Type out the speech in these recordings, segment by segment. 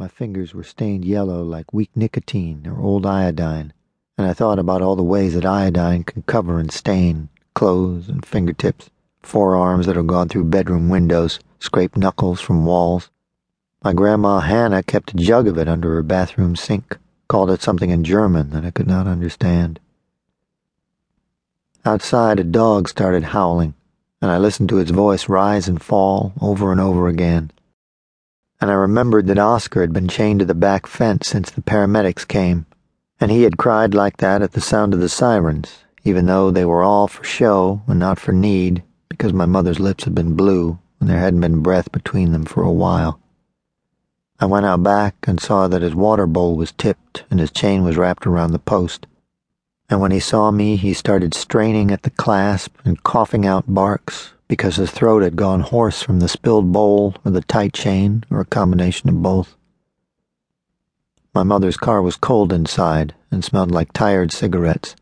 My fingers were stained yellow like weak nicotine or old iodine, and I thought about all the ways that iodine can cover and stain clothes and fingertips, forearms that have gone through bedroom windows, scraped knuckles from walls. My grandma Hannah kept a jug of it under her bathroom sink, called it something in German that I could not understand. Outside, a dog started howling, and I listened to its voice rise and fall over and over again. And I remembered that Oscar had been chained to the back fence since the paramedics came, and he had cried like that at the sound of the sirens, even though they were all for show and not for need, because my mother's lips had been blue and there hadn't been breath between them for a while. I went out back and saw that his water bowl was tipped and his chain was wrapped around the post. And when he saw me, he started straining at the clasp and coughing out barks because his throat had gone hoarse from the spilled bowl or the tight chain or a combination of both. My mother's car was cold inside and smelled like tired cigarettes.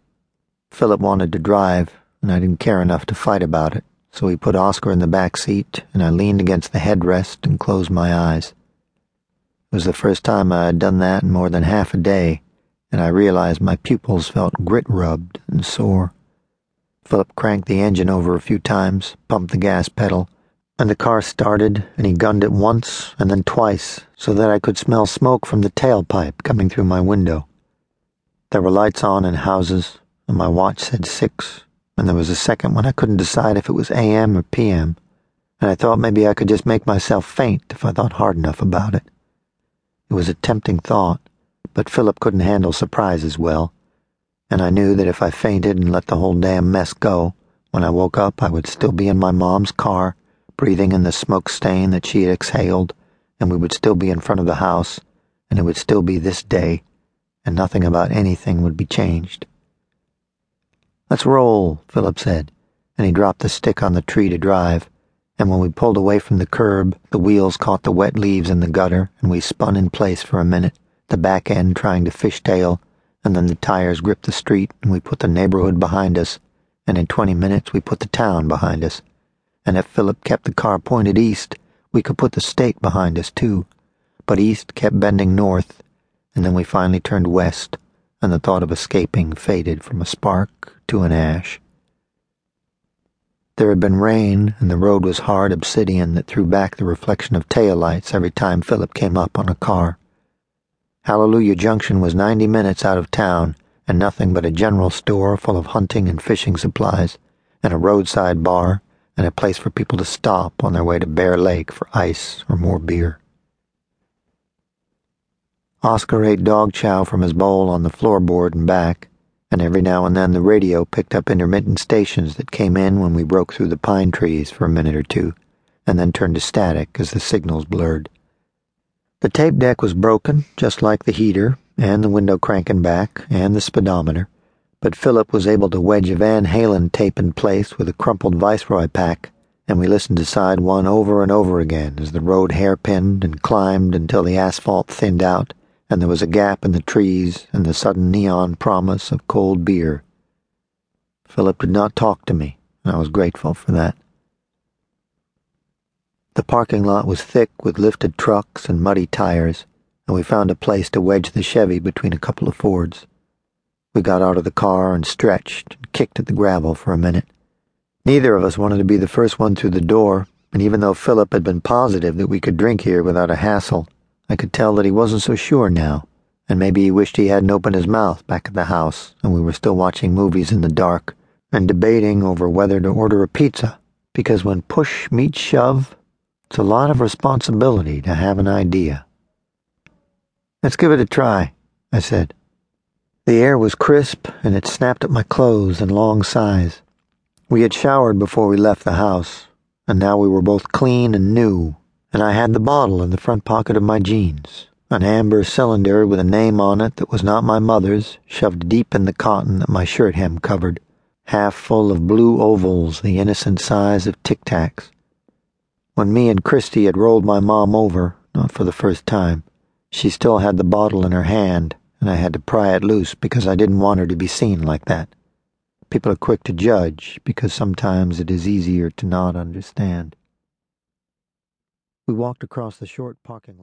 Philip wanted to drive, and I didn't care enough to fight about it, so he put Oscar in the back seat and I leaned against the headrest and closed my eyes. It was the first time I had done that in more than half a day, and I realized my pupils felt grit-rubbed and sore. Philip cranked the engine over a few times, pumped the gas pedal, and the car started, and he gunned it once and then twice so that I could smell smoke from the tailpipe coming through my window. There were lights on in houses, and my watch said 6, and there was a second when I couldn't decide if it was a.m. or p.m., and I thought maybe I could just make myself faint if I thought hard enough about it. It was a tempting thought, but Philip couldn't handle surprises well, and I knew that if I fainted and let the whole damn mess go, when I woke up I would still be in my mom's car, breathing in the smoke stain that she had exhaled, and we would still be in front of the house, and it would still be this day, and nothing about anything would be changed. "Let's roll," Philip said, and he dropped the stick on the tree to drive. And when we pulled away from the curb, the wheels caught the wet leaves in the gutter, and we spun in place for a minute, the back end trying to fishtail, and then the tires gripped the street, and we put the neighborhood behind us, and in 20 minutes we put the town behind us. And if Philip kept the car pointed east, we could put the state behind us, too. But east kept bending north, and then we finally turned west, and the thought of escaping faded from a spark to an ash. There had been rain, and the road was hard obsidian that threw back the reflection of taillights every time Philip came up on a car. Hallelujah Junction was 90 minutes out of town, and nothing but a general store full of hunting and fishing supplies, and a roadside bar, and a place for people to stop on their way to Bear Lake for ice or more beer. Oscar ate dog chow from his bowl on the floorboard and back, and every now and then the radio picked up intermittent stations that came in when we broke through the pine trees for a minute or two, and then turned to static as the signals blurred. The tape deck was broken, just like the heater, and the window cranking back, and the speedometer, but Philip was able to wedge a Van Halen tape in place with a crumpled Viceroy pack, and we listened to side one over and over again as the road hairpinned and climbed until the asphalt thinned out, and there was a gap in the trees and the sudden neon promise of cold beer. Philip did not talk to me, and I was grateful for that. The parking lot was thick with lifted trucks and muddy tires, and we found a place to wedge the Chevy between a couple of Fords. We got out of the car and stretched and kicked at the gravel for a minute. Neither of us wanted to be the first one through the door, and even though Philip had been positive that we could drink here without a hassle, I could tell that he wasn't so sure now, and maybe he wished he hadn't opened his mouth back at the house, and we were still watching movies in the dark, and debating over whether to order a pizza, because when push meets shove, it's a lot of responsibility to have an idea. "Let's give it a try," I said. The air was crisp, and it snapped at my clothes in long sighs. We had showered before we left the house, and now we were both clean and new, and I had the bottle in the front pocket of my jeans, an amber cylinder with a name on it that was not my mother's, shoved deep in the cotton that my shirt hem covered, half full of blue ovals the innocent size of Tic Tacs. When me and Christy had rolled my mom over, not for the first time, she still had the bottle in her hand, and I had to pry it loose because I didn't want her to be seen like that. People are quick to judge because sometimes it is easier to not understand. We walked across the short parking lot.